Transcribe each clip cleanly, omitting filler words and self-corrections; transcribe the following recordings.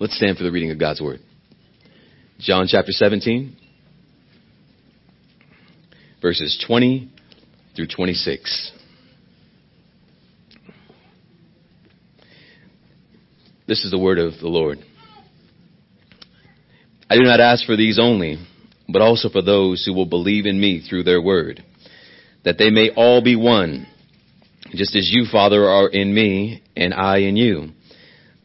Let's stand for the reading of God's word. John chapter 17, verses 20 through 26. This is the word of the Lord. I do not ask for these only, but also for those who will believe in me through their word, that they may all be one, just as you, Father, are in me and I in you,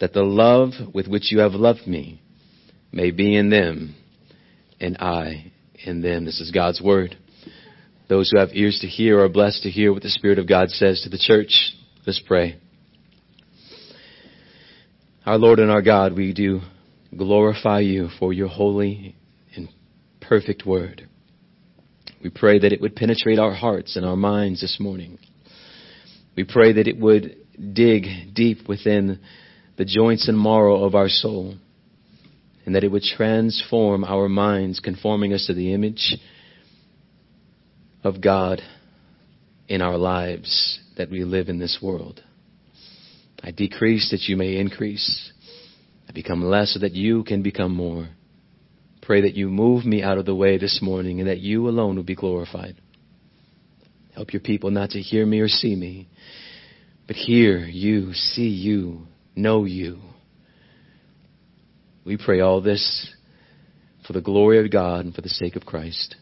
that the love with which you have loved me may be in them, and I in them. This is God's word. Those who have ears to hear are blessed to hear what the Spirit of God says to the church. Let's pray. Our Lord and our God, we do glorify you for your holy and perfect word. We pray that it would penetrate our hearts and our minds this morning. We pray that it would dig deep within the joints and marrow of our soul, and that it would transform our minds, conforming us to the image of God in our lives that we live in this world. I decrease that you may increase. I become less so that you can become more. Pray that you move me out of the way this morning, and that you alone will be glorified. Help your people not to hear me or see me, but hear you, see you, know you. We pray all this for the glory of God and for the sake of Christ.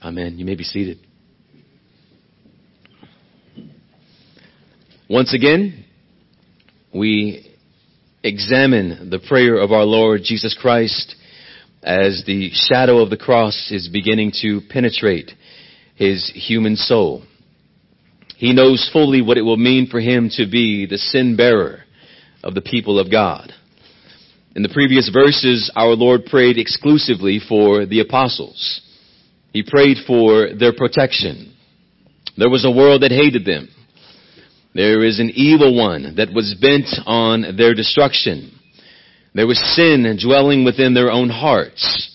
Amen. You may be seated. Once again, we examine the prayer of our Lord Jesus Christ as the shadow of the cross is beginning to penetrate his human soul. He knows fully what it will mean for him to be the sin bearer of the people of God. In the previous verses, our Lord prayed exclusively for the apostles. He prayed for their protection. There was a world that hated them. There is an evil one that was bent on their destruction. There was sin dwelling within their own hearts.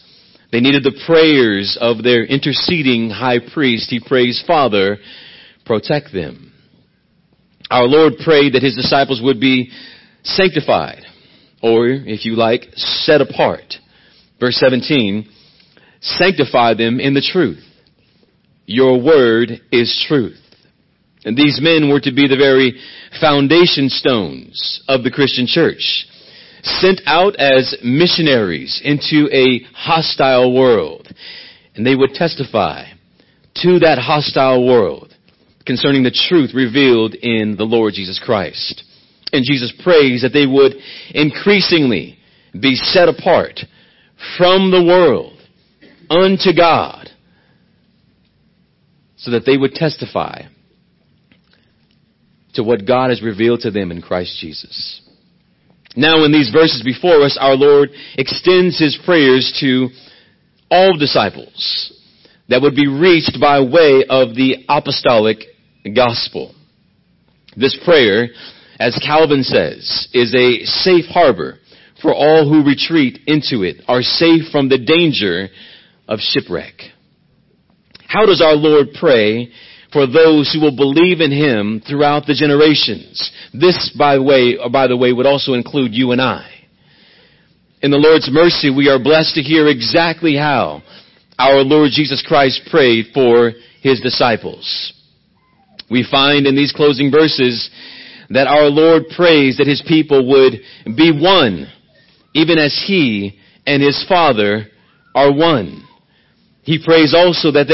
They needed the prayers of their interceding high priest. He prays, Father, protect them. Our Lord prayed that his disciples would be sanctified, or if you like, set apart. Verse 17, sanctify them in the truth. Your word is truth. And these men were to be the very foundation stones of the Christian church, sent out as missionaries into a hostile world. And they would testify to that hostile world concerning the truth revealed in the Lord Jesus Christ. And Jesus prays that they would increasingly be set apart from the world unto God, so that they would testify to what God has revealed to them in Christ Jesus. Now in these verses before us, our Lord extends his prayers to all disciples that would be reached by way of the apostolic gospel. This prayer, as Calvin says, is a safe harbor for all who retreat into it, are safe from the danger of shipwreck. How does our Lord pray for those who will believe in him throughout the generations? This, by the way, would also include you and I. In the Lord's mercy, we are blessed to hear exactly how our Lord Jesus Christ prayed for his disciples. We find in these closing verses that our Lord prays that his people would be one, even as he and his Father are one. He prays also that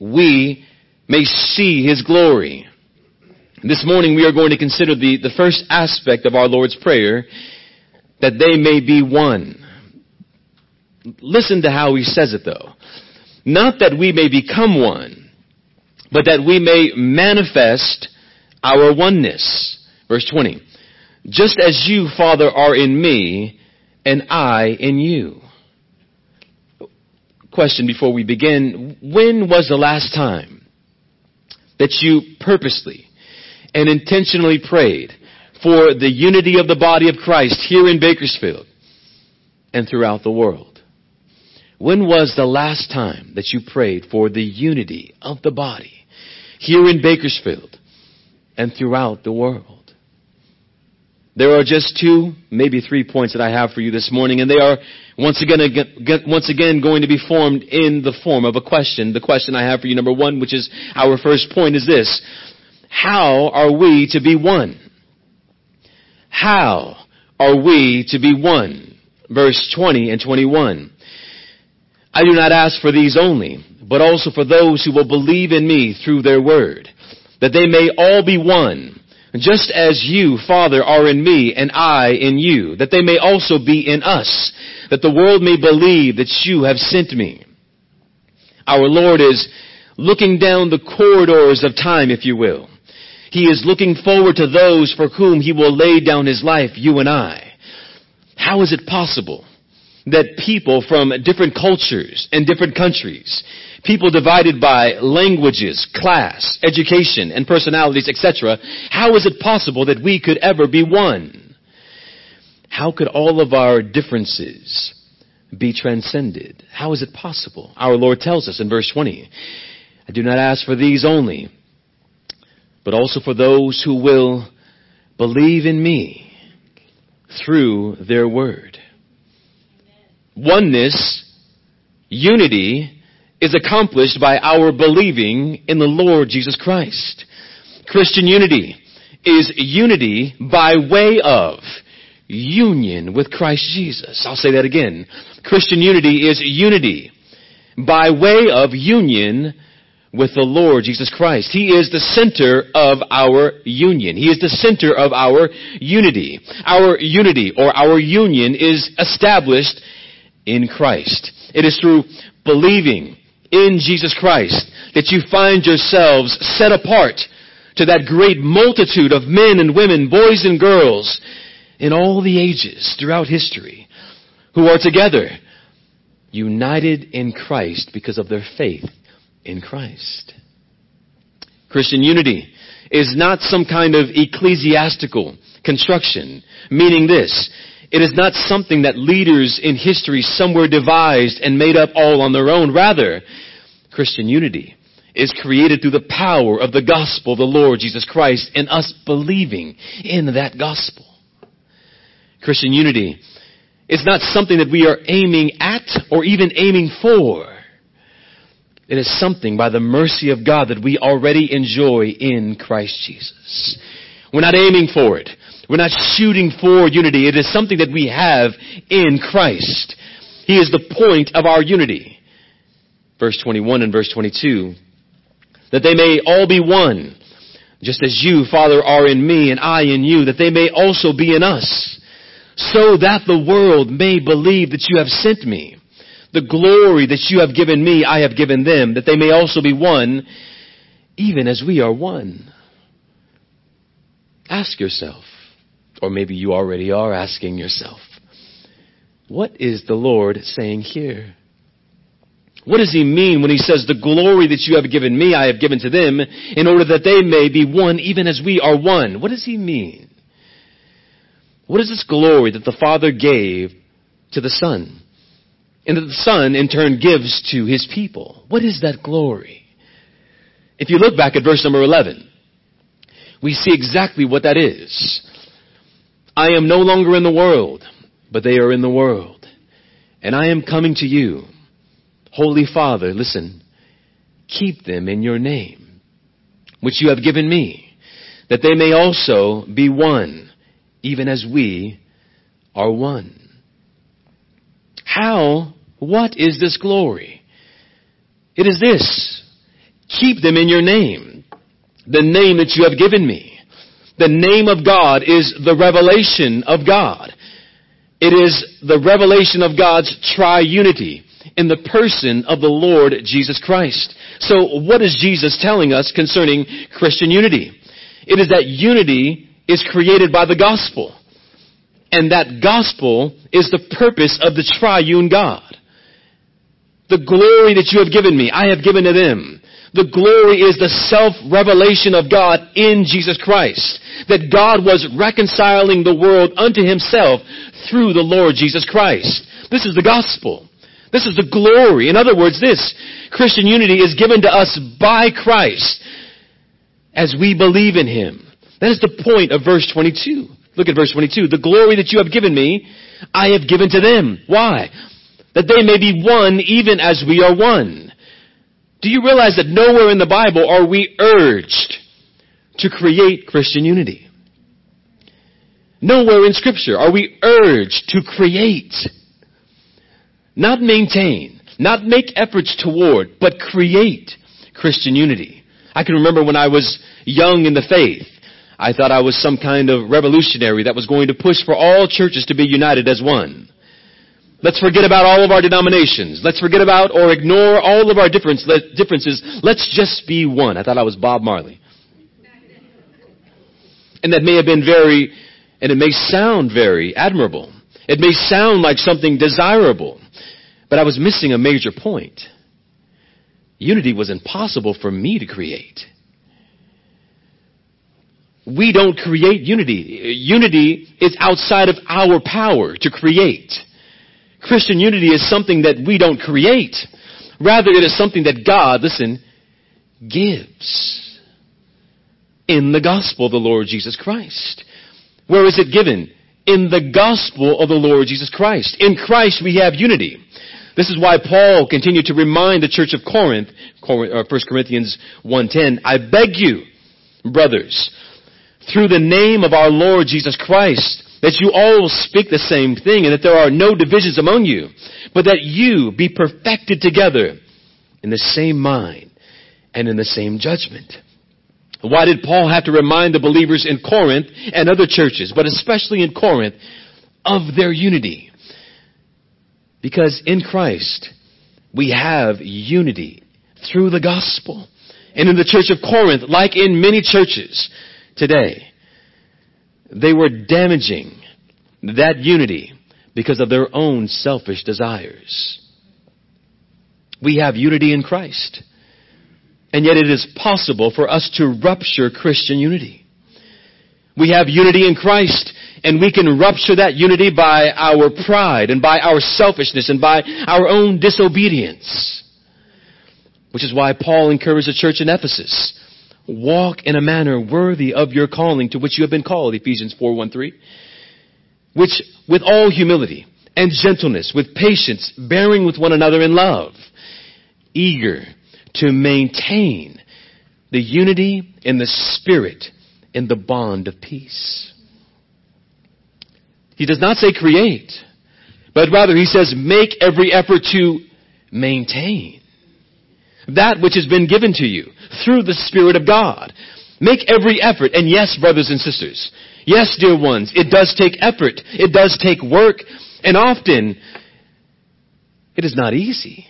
we may see his glory. This morning we are going to consider the first aspect of our Lord's Prayer, that they may be one. Listen to how he says it though. Not that we may become one, but that we may manifest our oneness. Verse 20. Just as you, Father, are in me, and I in you. Question before we begin. When was the last time that you purposely and intentionally prayed for the unity of the body of Christ here in Bakersfield and throughout the world? When was the last time that you prayed for the unity of the body here in Bakersfield and throughout the world? There are just two, maybe 3 points that I have for you this morning, and they are once again going to be formed in the form of a question. The question I have for you, number one, which is our first point, is this: how are we to be one? How are we to be one? Verse 20 and 21. I do not ask for these only, but also for those who will believe in me through their word, that they may all be one, just as you, Father, are in me and I in you, that they may also be in us, that the world may believe that you have sent me. Our Lord is looking down the corridors of time, if you will. He is looking forward to those for whom he will lay down his life, you and I. How is it possible that people from different cultures and different countries, people divided by languages, class, education, and personalities, etc., how is it possible that we could ever be one? How could all of our differences be transcended? How is it possible? Our Lord tells us in verse 20, I do not ask for these only, but also for those who will believe in me through their word. Oneness, unity, is accomplished by our believing in the Lord Jesus Christ. Christian unity is unity by way of union with Christ Jesus. I'll say that again. Christian unity is unity by way of union with the Lord Jesus Christ. He is the center of our union. He is the center of our unity. Our unity or our union is established in Christ. It is through believing in Jesus Christ that you find yourselves set apart to that great multitude of men and women, boys and girls, in all the ages throughout history, who are together, united in Christ because of their faith in Christ. Christian unity is not some kind of ecclesiastical construction, meaning this: it is not something that leaders in history somewhere devised and made up all on their own. Rather, Christian unity is created through the power of the gospel of the Lord Jesus Christ and us believing in that gospel. Christian unity is not something that we are aiming at or even aiming for. It is something by the mercy of God that we already enjoy in Christ Jesus. We're not aiming for it. We're not shooting for unity. It is something that we have in Christ. He is the point of our unity. Verse 21 and verse 22. That they may all be one, just as you, Father, are in me and I in you, that they may also be in us, so that the world may believe that you have sent me. The glory that you have given me, I have given them, that they may also be one, even as we are one. Ask yourself, or maybe you already are asking yourself, what is the Lord saying here? What does he mean when he says, the glory that you have given me, I have given to them, in order that they may be one, even as we are one? What does he mean? What is this glory that the Father gave to the Son, and that the Son in turn gives to his people? What is that glory? If you look back at verse number 11, we see exactly what that is. I am no longer in the world, but they are in the world, and I am coming to you. Holy Father, listen, keep them in your name, which you have given me, that they may also be one, even as we are one. What is this glory? It is this: keep them in your name, the name that you have given me. The name of God is the revelation of God. It is the revelation of God's triunity in the person of the Lord Jesus Christ. So what is Jesus telling us concerning Christian unity? It is that unity is created by the gospel, and that gospel is the purpose of the triune God. The glory that you have given me, I have given to them. The glory is the self-revelation of God in Jesus Christ, that God was reconciling the world unto himself through the Lord Jesus Christ. This is the gospel. This is the glory. In other words, this Christian unity is given to us by Christ as we believe in him. That is the point of verse 22. Look at verse 22. The glory that you have given me, I have given to them. Why? That they may be one even as we are one. Do you realize that nowhere in the Bible are we urged to create Christian unity? Nowhere in Scripture are we urged to create, not maintain, not make efforts toward, but create Christian unity. I can remember when I was young in the faith, I thought I was some kind of revolutionary that was going to push for all churches to be united as one. Let's forget about all of our denominations. Let's forget about or ignore all of our differences. Let's just be one. I thought I was Bob Marley. And that may have been it may sound very admirable. It may sound like something desirable. But I was missing a major point. Unity was impossible for me to create. We don't create unity. Unity is outside of our power to create. Christian unity is something that we don't create. Rather, it is something that God, gives in the gospel of the Lord Jesus Christ. Where is it given? In the gospel of the Lord Jesus Christ. In Christ we have unity. This is why Paul continued to remind the church of Corinth, 1 Corinthians 1:10, I beg you, brothers, through the name of our Lord Jesus Christ, that you all speak the same thing, and that there are no divisions among you, but that you be perfected together in the same mind and in the same judgment. Why did Paul have to remind the believers in Corinth and other churches, but especially in Corinth, of their unity? Because in Christ, we have unity through the gospel. And in the church of Corinth, like in many churches today, they were damaging that unity because of their own selfish desires. We have unity in Christ, and yet it is possible for us to rupture Christian unity. We have unity in Christ, and we can rupture that unity by our pride and by our selfishness and by our own disobedience, which is why Paul encouraged the church in Ephesus, walk in a manner worthy of your calling to which you have been called, Ephesians 4:1-3, which with all humility and gentleness, with patience, bearing with one another in love, eager to maintain the unity in the Spirit in the bond of peace. He does not say create, but rather he says make every effort to maintain that which has been given to you through the Spirit of God. Make every effort. And yes, brothers and sisters, yes, dear ones, it does take effort. It does take work. And often, it is not easy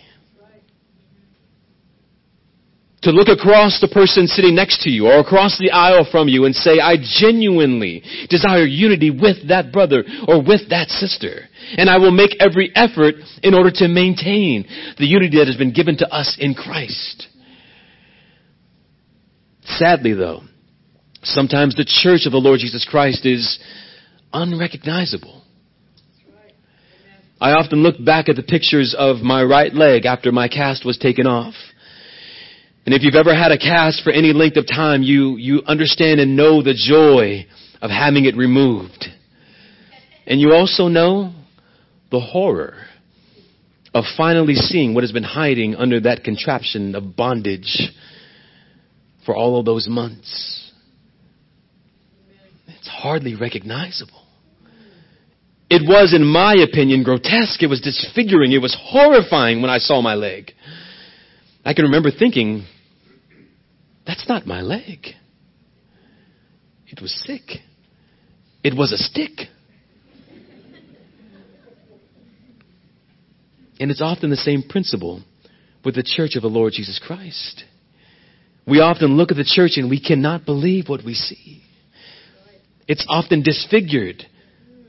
to look across the person sitting next to you or across the aisle from you and say, I genuinely desire unity with that brother or with that sister. And I will make every effort in order to maintain the unity that has been given to us in Christ. Sadly, though, sometimes the church of the Lord Jesus Christ is unrecognizable. I often look back at the pictures of my right leg after my cast was taken off. And if you've ever had a cast for any length of time, you understand and know the joy of having it removed. And you also know the horror of finally seeing what has been hiding under that contraption of bondage for all of those months. It's hardly recognizable. It was, in my opinion, grotesque. It was disfiguring. It was horrifying when I saw my leg. I can remember thinking, that's not my leg. It was sick. It was a stick. And it's often the same principle with the church of the Lord Jesus Christ. We often look at the church and we cannot believe what we see. It's often disfigured,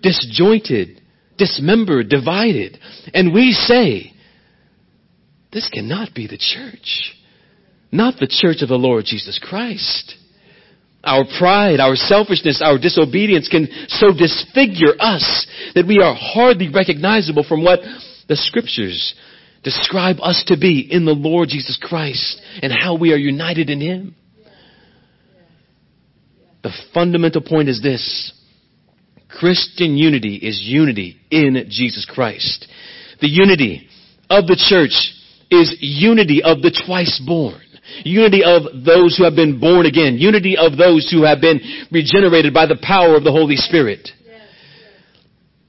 disjointed, dismembered, divided. And we say, this cannot be the church. Not the church of the Lord Jesus Christ. Our pride, our selfishness, our disobedience can so disfigure us that we are hardly recognizable from what the Scriptures describe us to be in the Lord Jesus Christ and how we are united in Him. The fundamental point is this. Christian unity is unity in Jesus Christ. The unity of the church is unity of the twice born. Unity of those who have been born again. Unity of those who have been regenerated by the power of the Holy Spirit.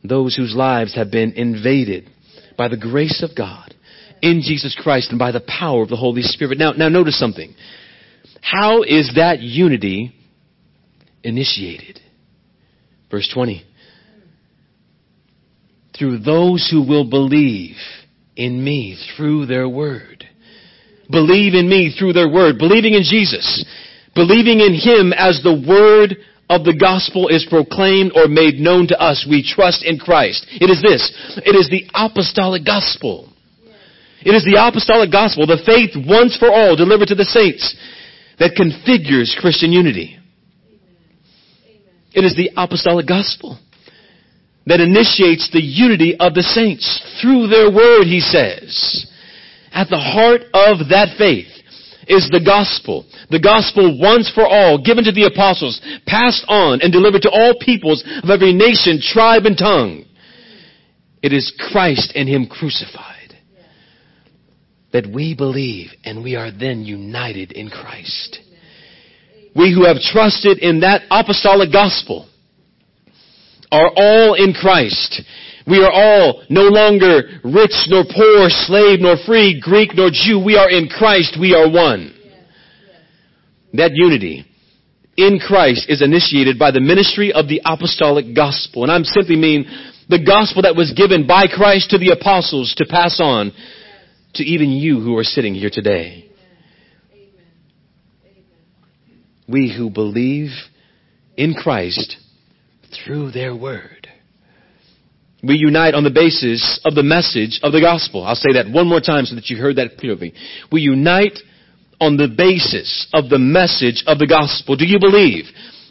Those whose lives have been invaded by the grace of God in Jesus Christ and by the power of the Holy Spirit. Now notice something. How is that unity initiated? Verse 20. Through those who will believe in me through their word. Believe in me through their word. Believing in Jesus. Believing in Him as the word of the gospel is proclaimed or made known to us. We trust in Christ. It is this. It is the apostolic gospel. It is the apostolic gospel, the faith once for all delivered to the saints that configures Christian unity. It is the apostolic gospel that initiates the unity of the saints through their word, he says. At the heart of that faith is the gospel once for all, given to the apostles, passed on and delivered to all peoples of every nation, tribe, and tongue. It is Christ and Him crucified that we believe, and we are then united in Christ. We who have trusted in that apostolic gospel are all in Christ. We are all no longer rich nor poor, slave nor free, Greek nor Jew. We are in Christ. We are one. That unity in Christ is initiated by the ministry of the apostolic gospel. And I simply mean the gospel that was given by Christ to the apostles to pass on to even you who are sitting here today. We who believe in Christ through their word. We unite on the basis of the message of the gospel. I'll say that one more time so that you heard that clearly. We unite on the basis of the message of the gospel. Do you believe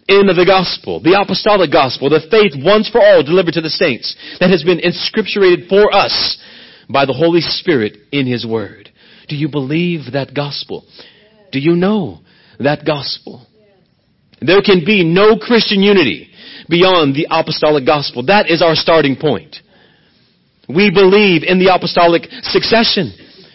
in the gospel, the apostolic gospel, the faith once for all delivered to the saints that has been inscripturated for us by the Holy Spirit in His word? Do you believe that gospel? Do you know that gospel? There can be no Christian unity beyond the apostolic gospel. That is our starting point. We believe in the apostolic succession.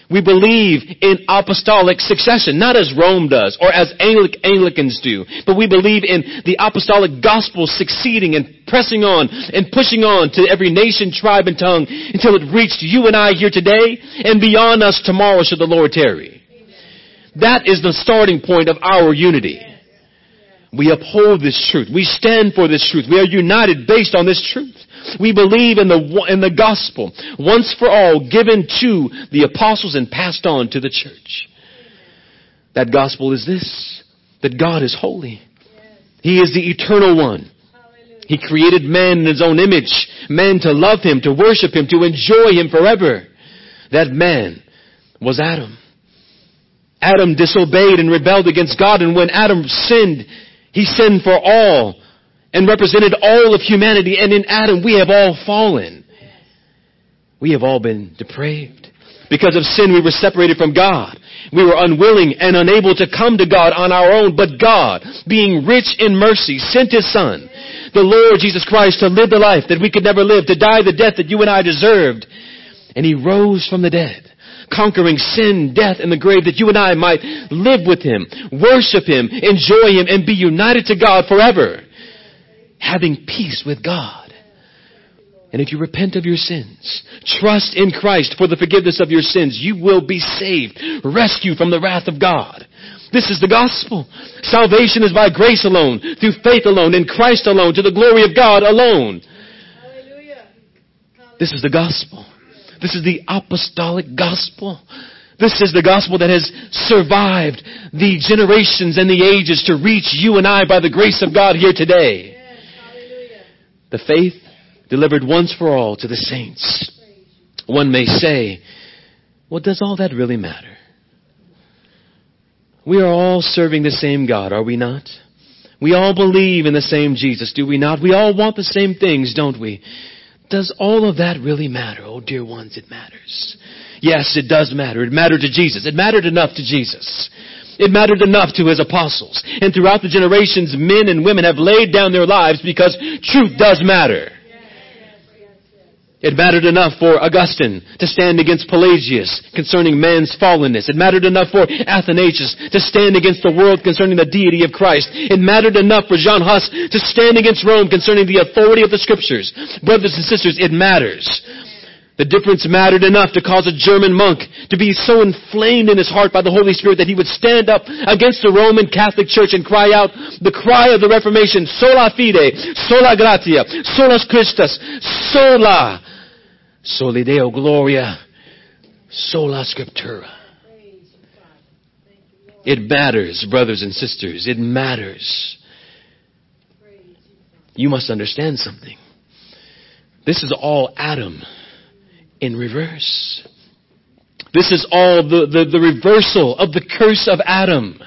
We believe in apostolic succession, not as Rome does or as Anglicans do, but we believe in the apostolic gospel succeeding and pressing on and pushing on to every nation, tribe, and tongue until it reached you and I here today and beyond us tomorrow should the Lord tarry. That is the starting point of our unity. We uphold this truth. We stand for this truth. We are united based on this truth. We believe in the gospel once for all given to the apostles and passed on to the church. That gospel is this, that God is holy. He is the eternal one. He created man in His own image, man to love Him, to worship Him, to enjoy Him forever. That man was Adam. Adam disobeyed and rebelled against God, and when Adam sinned, he sinned for all and represented all of humanity. And in Adam, we have all fallen. We have all been depraved. Because of sin, we were separated from God. We were unwilling and unable to come to God on our own. But God, being rich in mercy, sent His Son, the Lord Jesus Christ, to live the life that we could never live, to die the death that you and I deserved. And He rose from the dead, conquering sin, death, and the grave, that you and I might live with Him, worship Him, enjoy Him, and be united to God forever, having peace with God. And if you repent of your sins, trust in Christ for the forgiveness of your sins, you will be saved, rescued from the wrath of God. This is the gospel. Salvation is by grace alone, through faith alone, in Christ alone, to the glory of God alone. Hallelujah. This is the gospel. This is the apostolic gospel. This is the gospel that has survived the generations and the ages to reach you and I by the grace of God here today. Yes, hallelujah. The faith delivered once for all to the saints. One may say, well, does all that really matter? We are all serving the same God, are we not? We all believe in the same Jesus, do we not? We all want the same things, don't we? Does all of that really matter? Oh, dear ones, it matters. Yes, it does matter. It mattered to Jesus. It mattered enough to Jesus. It mattered enough to his apostles. And throughout the generations, men and women have laid down their lives because truth does matter. It mattered enough for Augustine to stand against Pelagius concerning man's fallenness. It mattered enough for Athanasius to stand against the world concerning the deity of Christ. It mattered enough for John Huss to stand against Rome concerning the authority of the Scriptures. Brothers and sisters, it matters. The difference mattered enough to cause a German monk to be so inflamed in his heart by the Holy Spirit that he would stand up against the Roman Catholic Church and cry out the cry of the Reformation, sola fide, sola gratia, solus Christus, sola, soli Deo gloria, sola scriptura. It matters, brothers and sisters. It matters. You must understand something. This is all Adam in reverse. This is all the reversal of the curse of Adam.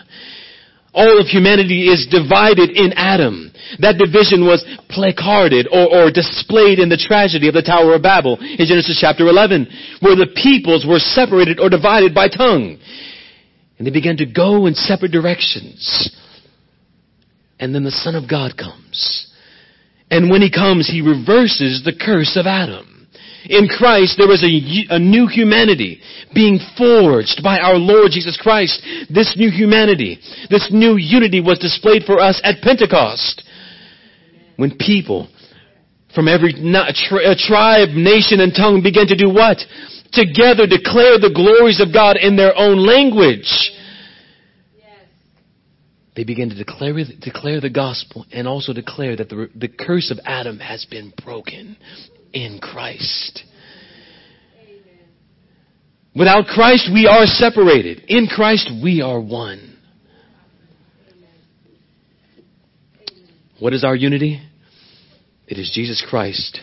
All of humanity is divided in Adam. That division was placarded or displayed in the tragedy of the Tower of Babel in Genesis chapter 11, where the peoples were separated or divided by tongue. And they began to go in separate directions. And then the Son of God comes. And when he comes, he reverses the curse of Adam. In Christ, there is a new humanity being forged by our Lord Jesus Christ. This new humanity, this new unity was displayed for us at Pentecost, when people from every tribe, nation, and tongue began to do what? Together declare the glories of God in their own language. They began to declare the gospel and also declare that the curse of Adam has been broken in Christ. Amen. Without Christ, we are separated. In Christ, we are one. Amen. What is our unity? It is Jesus Christ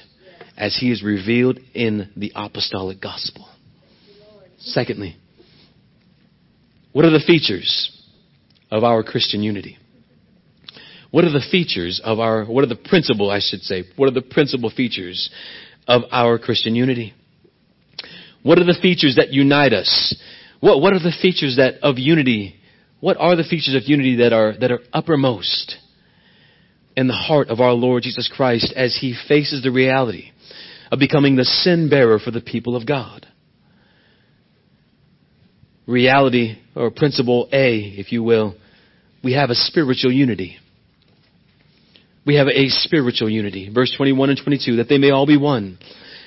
as he is revealed in the apostolic gospel. Secondly, what are the features of our Christian unity? What are the features of our, what are the principal features of our Christian unity? What are the features that unite us? What are the features of unity? What are the features of unity that are uppermost in the heart of our Lord Jesus Christ as he faces the reality of becoming the sin bearer for the people of God? Reality, or principle A, if you will, we have a spiritual unity. We have a spiritual unity. Verse 21 and 22, that they may all be one,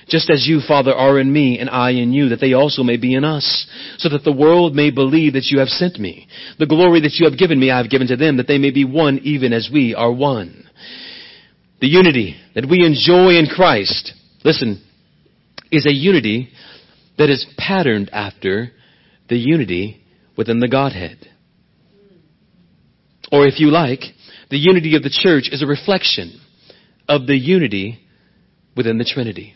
just as you, Father, are in me, and I in you, that they also may be in us, so that the world may believe that you have sent me. The glory that you have given me, I have given to them, that they may be one even as we are one. The unity that we enjoy in Christ, listen, is a unity that is patterned after the unity within the Godhead. Or if you like, the unity of the church is a reflection of the unity within the Trinity.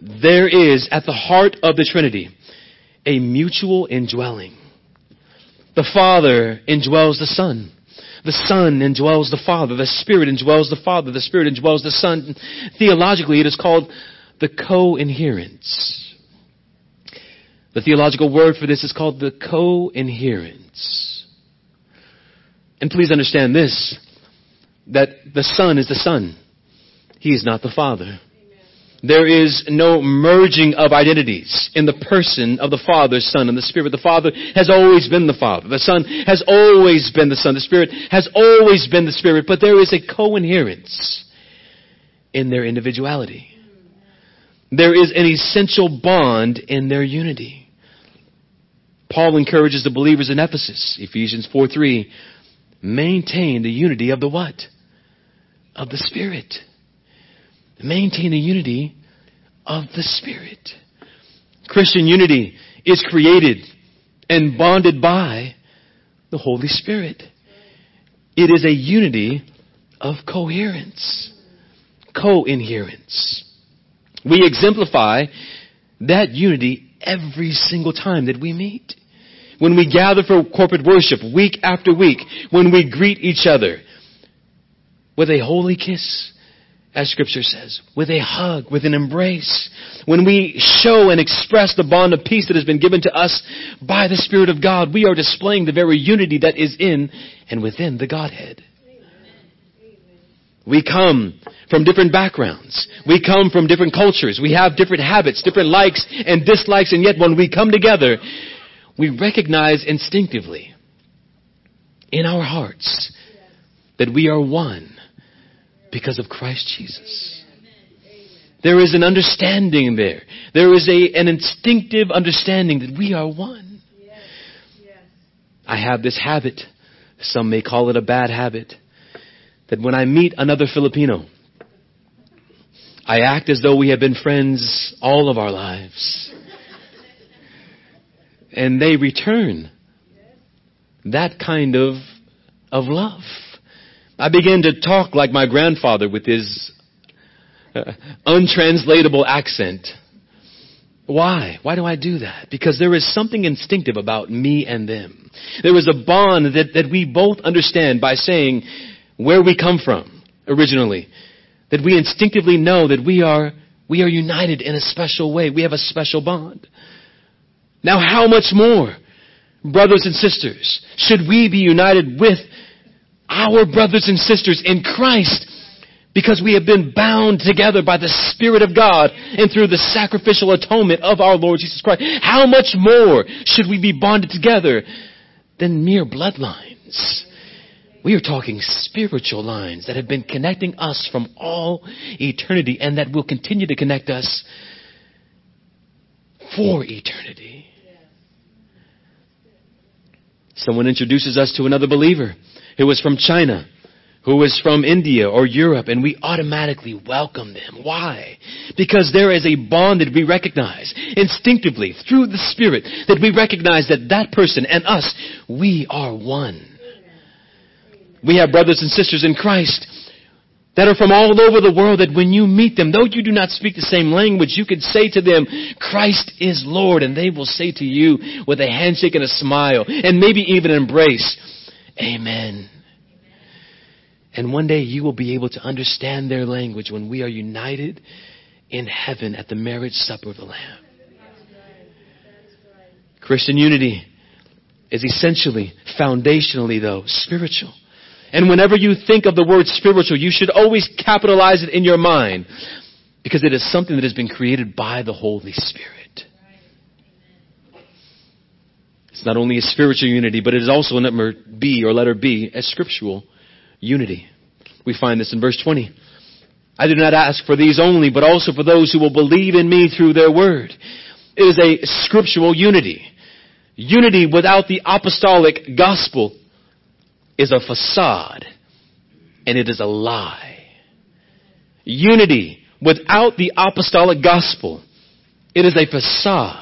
There is at the heart of the Trinity a mutual indwelling. The Father indwells the Son. The Son indwells the Father. The Spirit indwells the Father. The Spirit indwells the Son. Theologically, it is called the co-inherence. The theological word for this is called the co-inherence. And please understand this, that the Son is the Son. He is not the Father. Amen. There is no merging of identities in the person of the Father, Son, and the Spirit. The Father has always been the Father. The Son has always been the Son. The Spirit has always been the Spirit. But there is a co-inherence in their individuality. There is an essential bond in their unity. Paul encourages the believers in Ephesus, Ephesians 4:3, maintain the unity of the what? Of the Spirit. Maintain the unity of the Spirit. Christian unity is created and bonded by the Holy Spirit. It is a unity of coherence, co-inherence. We exemplify that unity every single time that we meet. When we gather for corporate worship week after week, when we greet each other with a holy kiss, as Scripture says, with a hug, with an embrace, when we show and express the bond of peace that has been given to us by the Spirit of God, we are displaying the very unity that is in and within the Godhead. We come from different backgrounds. We come from different cultures. We have different habits, different likes and dislikes. And yet when we come together, we recognize instinctively in our hearts that we are one because of Christ Jesus. There is an understanding there. There is an instinctive understanding that we are one. I have this habit. Some may call it a bad habit. That when I meet another Filipino, I act as though we have been friends all of our lives. And they return that kind of love. I begin to talk like my grandfather with his untranslatable accent. Why? Why do I do that? Because there is something instinctive about me and them. There is a bond that we both understand by saying, where we come from originally, that we instinctively know that we are united in a special way. We have a special bond. Now, how much more, brothers and sisters, should we be united with our brothers and sisters in Christ, because we have been bound together by the Spirit of God and through the sacrificial atonement of our Lord Jesus Christ? How much more should we be bonded together than mere bloodlines? We are talking spiritual lines that have been connecting us from all eternity and that will continue to connect us for eternity. Someone introduces us to another believer who is from China, who is from India or Europe, and we automatically welcome them. Why? Because there is a bond that we recognize instinctively through the Spirit, that we recognize that person and us, we are one. We have brothers and sisters in Christ that are from all over the world, that when you meet them, though you do not speak the same language, you could say to them, Christ is Lord. And they will say to you with a handshake and a smile and maybe even an embrace, Amen. And one day you will be able to understand their language when we are united in heaven at the marriage supper of the Lamb. Christian unity is essentially, foundationally though, spiritual. And whenever you think of the word spiritual, you should always capitalize it in your mind, because it is something that has been created by the Holy Spirit. It's not only a spiritual unity, but it is also letter B, a scriptural unity. We find this in verse 20. I do not ask for these only, but also for those who will believe in me through their word. It is a scriptural unity. Unity without the apostolic gospel is a facade, and it is a lie. Unity without the apostolic gospel, it is a facade,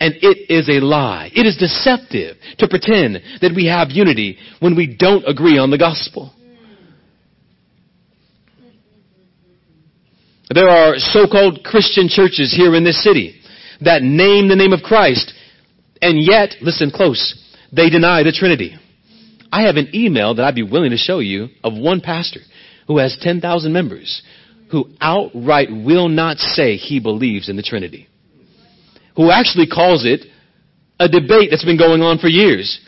and it is a lie. It is deceptive to pretend that we have unity when we don't agree on the gospel. There are so-called Christian churches here in this city that name the name of Christ, and yet, listen close, they deny the Trinity. I have an email that I'd be willing to show you of one pastor who has 10,000 members who outright will not say he believes in the Trinity, who actually calls it a debate that's been going on for years,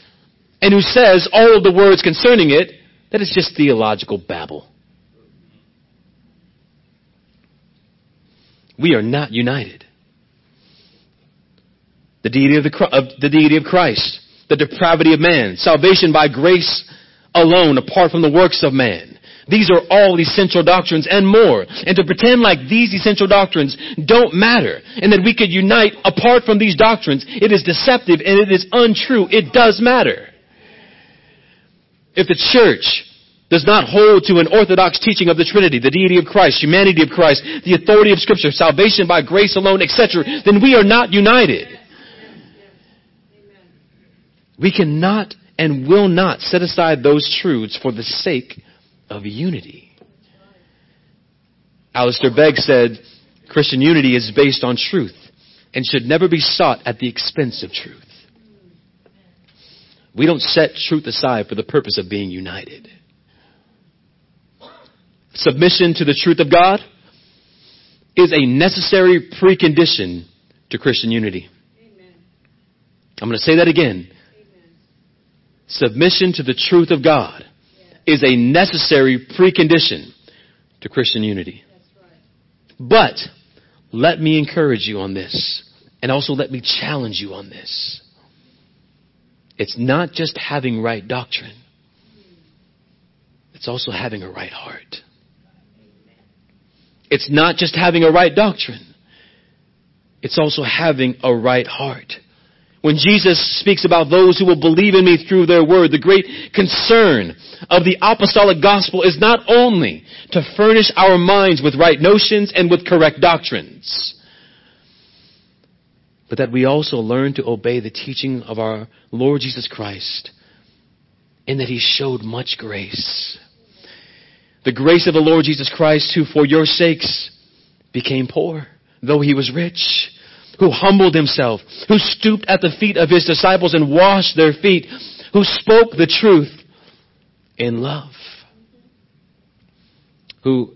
and who says all of the words concerning it, that it's just theological babble. We are not united. The deity of Christ, the depravity of man, salvation by grace alone, apart from the works of man, These are all essential doctrines and more. And to pretend like these essential doctrines don't matter and that we could unite apart from these doctrines, it is deceptive and it is untrue. It does matter. If the church does not hold to an orthodox teaching of the Trinity, the deity of Christ, humanity of Christ, the authority of Scripture, salvation by grace alone, etc., then we are not united. We cannot and will not set aside those truths for the sake of unity. Alistair Begg said, Christian unity is based on truth and should never be sought at the expense of truth. We don't set truth aside for the purpose of being united. Submission to the truth of God is a necessary precondition to Christian unity. Amen. I'm going to say that again. Amen. Submission to the truth of God is a necessary precondition to Christian unity. That's right. But let me encourage you on this, and also let me challenge you on this. It's not just having right doctrine. It's also having a right heart. It's not just having a right doctrine. It's also having a right heart. When Jesus speaks about those who will believe in me through their word, the great concern of the apostolic gospel is not only to furnish our minds with right notions and with correct doctrines, but that we also learn to obey the teaching of our Lord Jesus Christ, in that he showed much grace. The grace of the Lord Jesus Christ, who for your sakes became poor, though he was rich, who humbled himself, who stooped at the feet of his disciples and washed their feet, who spoke the truth in love, who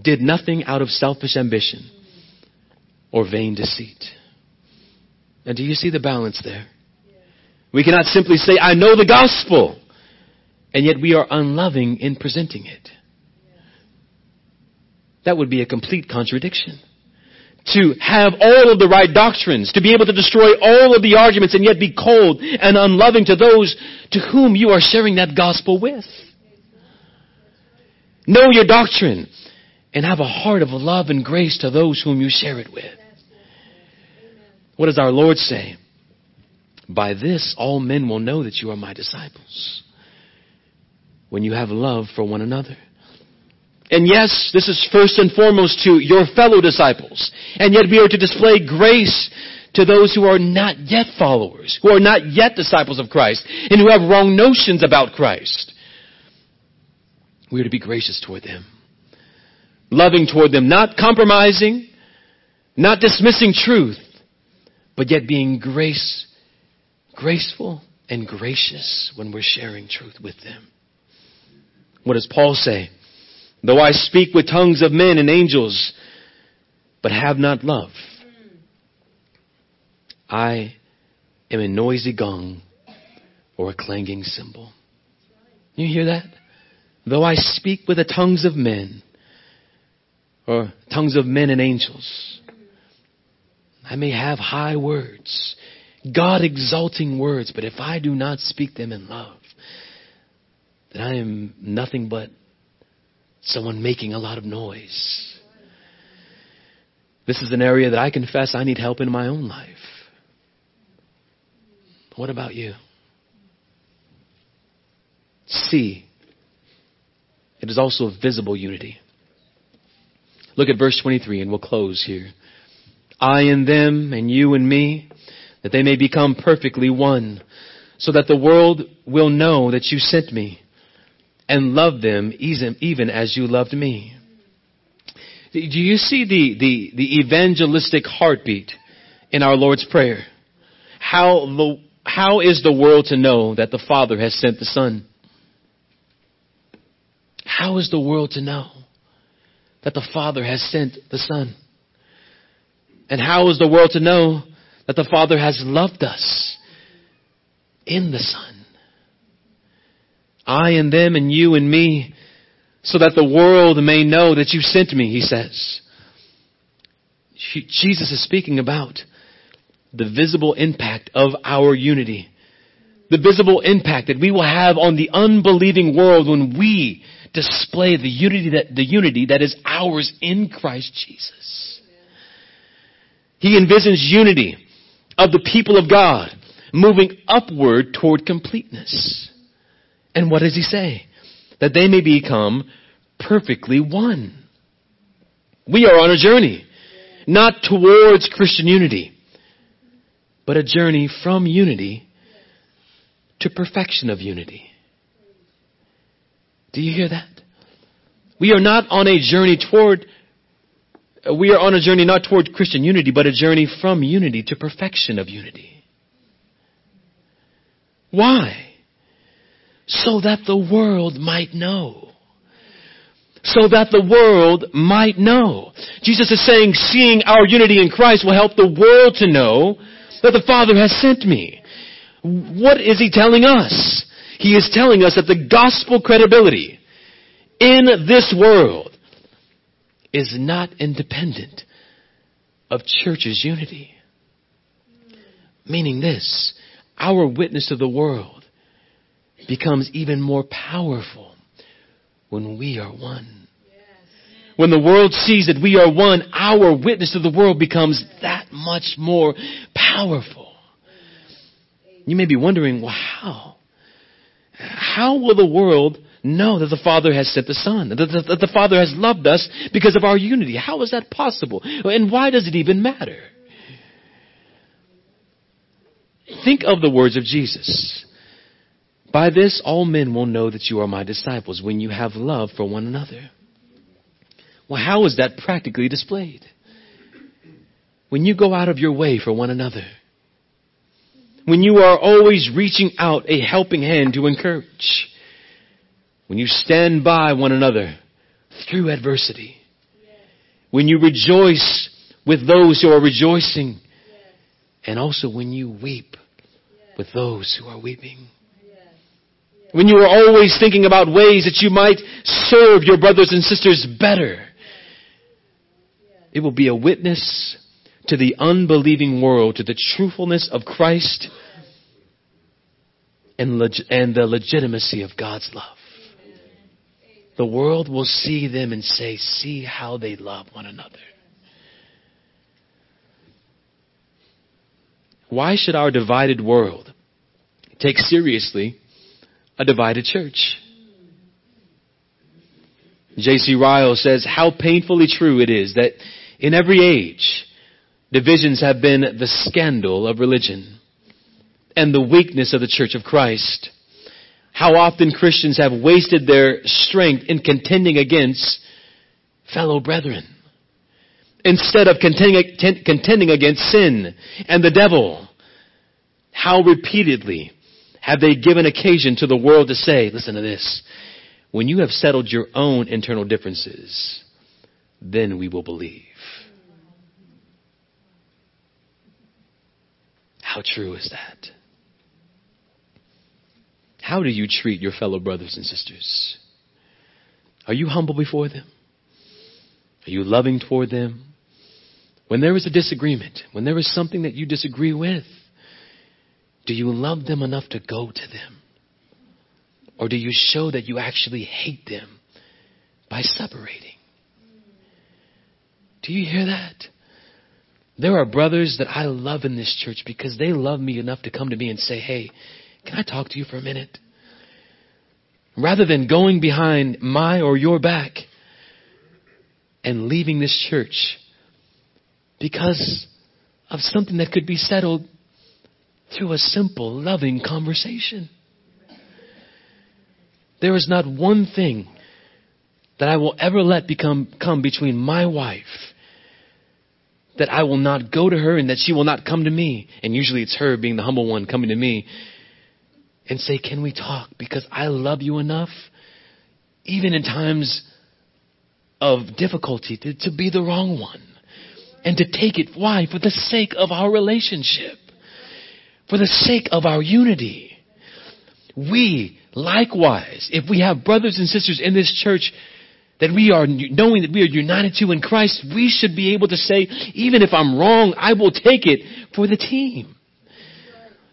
did nothing out of selfish ambition or vain deceit. And do you see the balance there? We cannot simply say, I know the gospel, and yet we are unloving in presenting it. That would be a complete contradiction. To have all of the right doctrines, to be able to destroy all of the arguments and yet be cold and unloving to those to whom you are sharing that gospel with. Know your doctrine and have a heart of love and grace to those whom you share it with. What does our Lord say? By this, all men will know that you are my disciples, when you have love for one another. And yes, this is first and foremost to your fellow disciples. And yet we are to display grace to those who are not yet followers, who are not yet disciples of Christ, and who have wrong notions about Christ. We are to be gracious toward them, loving toward them, not compromising, not dismissing truth, but yet being graceful and gracious when we're sharing truth with them. What does Paul say? Though I speak with tongues of men and angels, but have not love, I am a noisy gong or a clanging cymbal. You hear that? Though I speak with the tongues of men, or tongues of men and angels, I may have high words, God-exalting words, but if I do not speak them in love, then I am nothing but someone making a lot of noise. This is an area that I confess I need help in my own life. What about you? See, it is also visible unity. Look at verse 23 and we'll close here. I in them and you in me, that they may become perfectly one, so that the world will know that you sent me, and love them even as you loved me. Do you see the evangelistic heartbeat in our Lord's Prayer? How is the world to know that the Father has sent the Son? How is the world to know that the Father has sent the Son? And how is the world to know that the Father has loved us in the Son? I and them and you and me, so that the world may know that you sent me, he says. Jesus is speaking about the visible impact of our unity, the visible impact that we will have on the unbelieving world when we display the unity that is ours in Christ Jesus. He envisions unity of the people of God moving upward toward completeness. And what does he say? That they may become perfectly one. We are on a journey, not towards Christian unity, but a journey from unity to perfection of unity. Do you hear that? We are on a journey not toward Christian unity, but a journey from unity to perfection of unity. Why? So that the world might know. So that the world might know. Jesus is saying, seeing our unity in Christ will help the world to know that the Father has sent me. What is he telling us? He is telling us that the gospel credibility in this world is not independent of church's unity. Meaning this, our witness to the world becomes even more powerful when we are one. When the world sees that we are one, our witness to the world becomes that much more powerful. You may be wondering, wow, how will the world know that the Father has sent the Son, that the Father has loved us because of our unity? How is that possible? And why does it even matter? Think of the words of Jesus. By this, all men will know that you are my disciples when you have love for one another. Well, how is that practically displayed? When you go out of your way for one another. When you are always reaching out a helping hand to encourage. When you stand by one another through adversity. When you rejoice with those who are rejoicing. And also when you weep with those who are weeping. When you are always thinking about ways that you might serve your brothers and sisters better. It will be a witness to the unbelieving world, to the truthfulness of Christ and the legitimacy of God's love. Amen. The world will see them and say, see how they love one another. Why should our divided world take seriously a divided church? J.C. Ryle says, how painfully true it is that in every age, divisions have been the scandal of religion and the weakness of the Church of Christ. How often Christians have wasted their strength in contending against fellow brethren instead of contending against sin and the devil. How repeatedly have they given occasion to the world to say, listen to this, when you have settled your own internal differences, then we will believe. How true is that? How do you treat your fellow brothers and sisters? Are you humble before them? Are you loving toward them? When there is a disagreement, when there is something that you disagree with, do you love them enough to go to them? Or do you show that you actually hate them by separating? Do you hear that? There are brothers that I love in this church because they love me enough to come to me and say, hey, can I talk to you for a minute? Rather than going behind my or your back and leaving this church because of something that could be settled through a simple, loving conversation. There is not one thing that I will ever let come between my wife, that I will not go to her and that she will not come to me. And usually it's her being the humble one coming to me and say, can we talk? Because I love you enough, even in times of difficulty, to be the wrong one and to take it. Why? For the sake of our relationship, for the sake of our unity. We likewise, if we have brothers and sisters in this church, that we are, knowing that we are united to in Christ, we should be able to say, even if I'm wrong, I will take it for the team.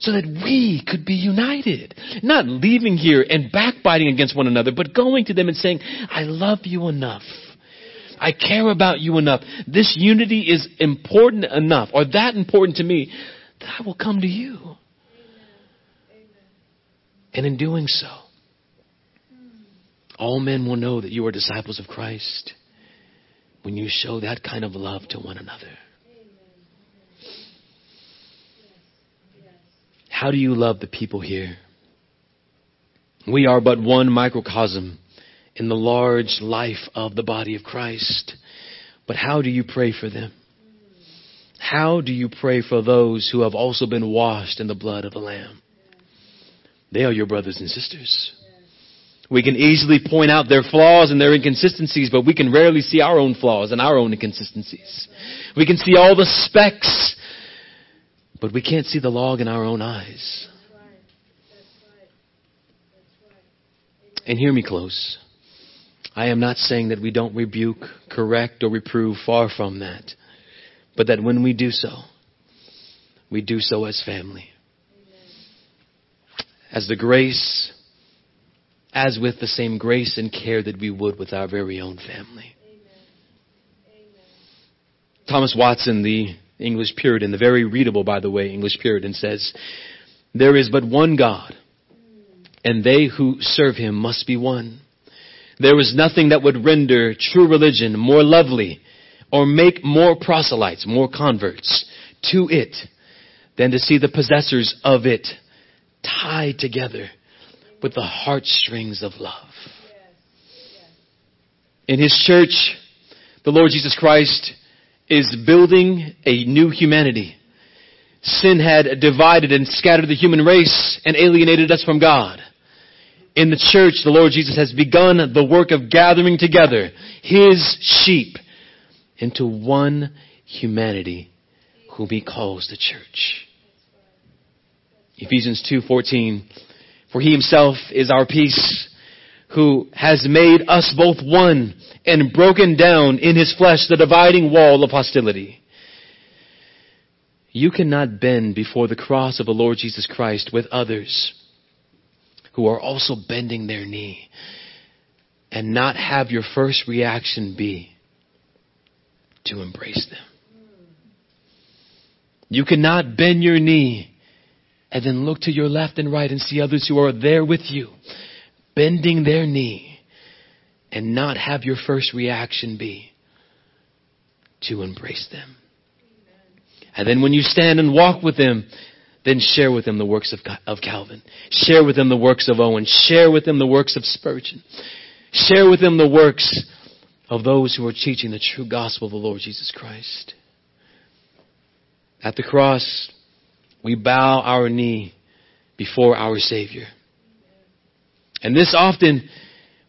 so that we could be united. Not leaving here and backbiting against one another, but going to them and saying, I love you enough. I care about you enough. This unity is important enough, or that important to me, that I will come to you. Amen. And in doing so, all men will know that you are disciples of Christ when you show that kind of love to one another. How do you love the people here? We are but one microcosm in the large life of the body of Christ. But how do you pray for them? How do you pray for those who have also been washed in the blood of the Lamb? They are your brothers and sisters. We can easily point out their flaws and their inconsistencies, but we can rarely see our own flaws and our own inconsistencies. We can see all the specks, but we can't see the log in our own eyes. And hear me close. I am not saying that we don't rebuke, correct, or reprove, far from that. But that when we do so as family. As the grace, as with the same grace and care that we would with our very own family. Thomas Watson, the English Puritan, the very readable, by the way, English Puritan, says, there is but one God, and they who serve him must be one. There is nothing that would render true religion more lovely or make more proselytes, more converts to it, than to see the possessors of it tied together with the heartstrings of love. In his church, the Lord Jesus Christ is building a new humanity. Sin had divided and scattered the human race and alienated us from God. In the church, the Lord Jesus has begun the work of gathering together his sheep into one humanity whom he calls the church. Ephesians 2:14, for he himself is our peace, who has made us both one and broken down in his flesh the dividing wall of hostility. You cannot bend before the cross of the Lord Jesus Christ with others who are also bending their knee and not have your first reaction be to embrace them. You cannot bend your knee and then look to your left and right and see others who are there with you, bending their knee, and not have your first reaction be to embrace them. And then when you stand and walk with them, then share with them the works of Calvin. Share with them the works of Owen. Share with them the works of Spurgeon. Share with them the works of those who are teaching the true gospel of the Lord Jesus Christ. At the cross, we bow our knee before our Savior. And this often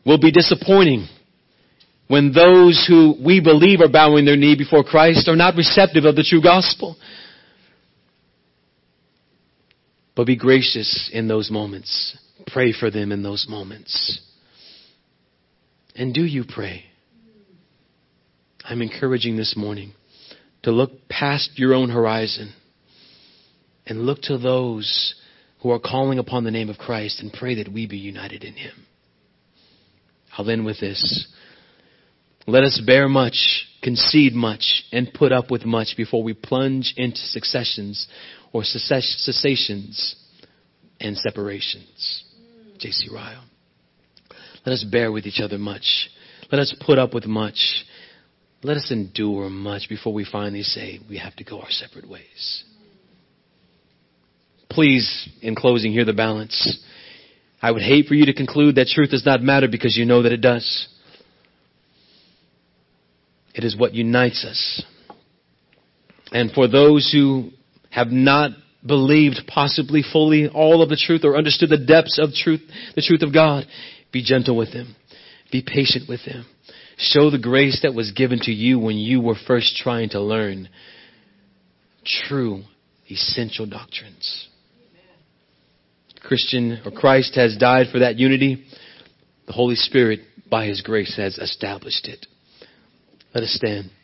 will be disappointing when those who we believe are bowing their knee before Christ are not receptive of the true gospel. But be gracious in those moments. Pray for them in those moments. And do you pray? I'm encouraging this morning to look past your own horizon and look to those who are calling upon the name of Christ and pray that we be united in him. I'll end with this. Let us bear much, concede much, and put up with much before we plunge into successions or cessations and separations. J.C. Ryle. Let us bear with each other much. Let us put up with much. Let us endure much before we finally say we have to go our separate ways. Please, in closing, hear the balance. I would hate for you to conclude that truth does not matter, because you know that it does. It is what unites us. And for those who have not believed possibly fully all of the truth or understood the depths of truth, the truth of God, be gentle with them. Be patient with them. Show the grace that was given to you when you were first trying to learn true, essential doctrines. Christian or Christ has died for that unity. The Holy Spirit, by his grace, has established it. Let us stand.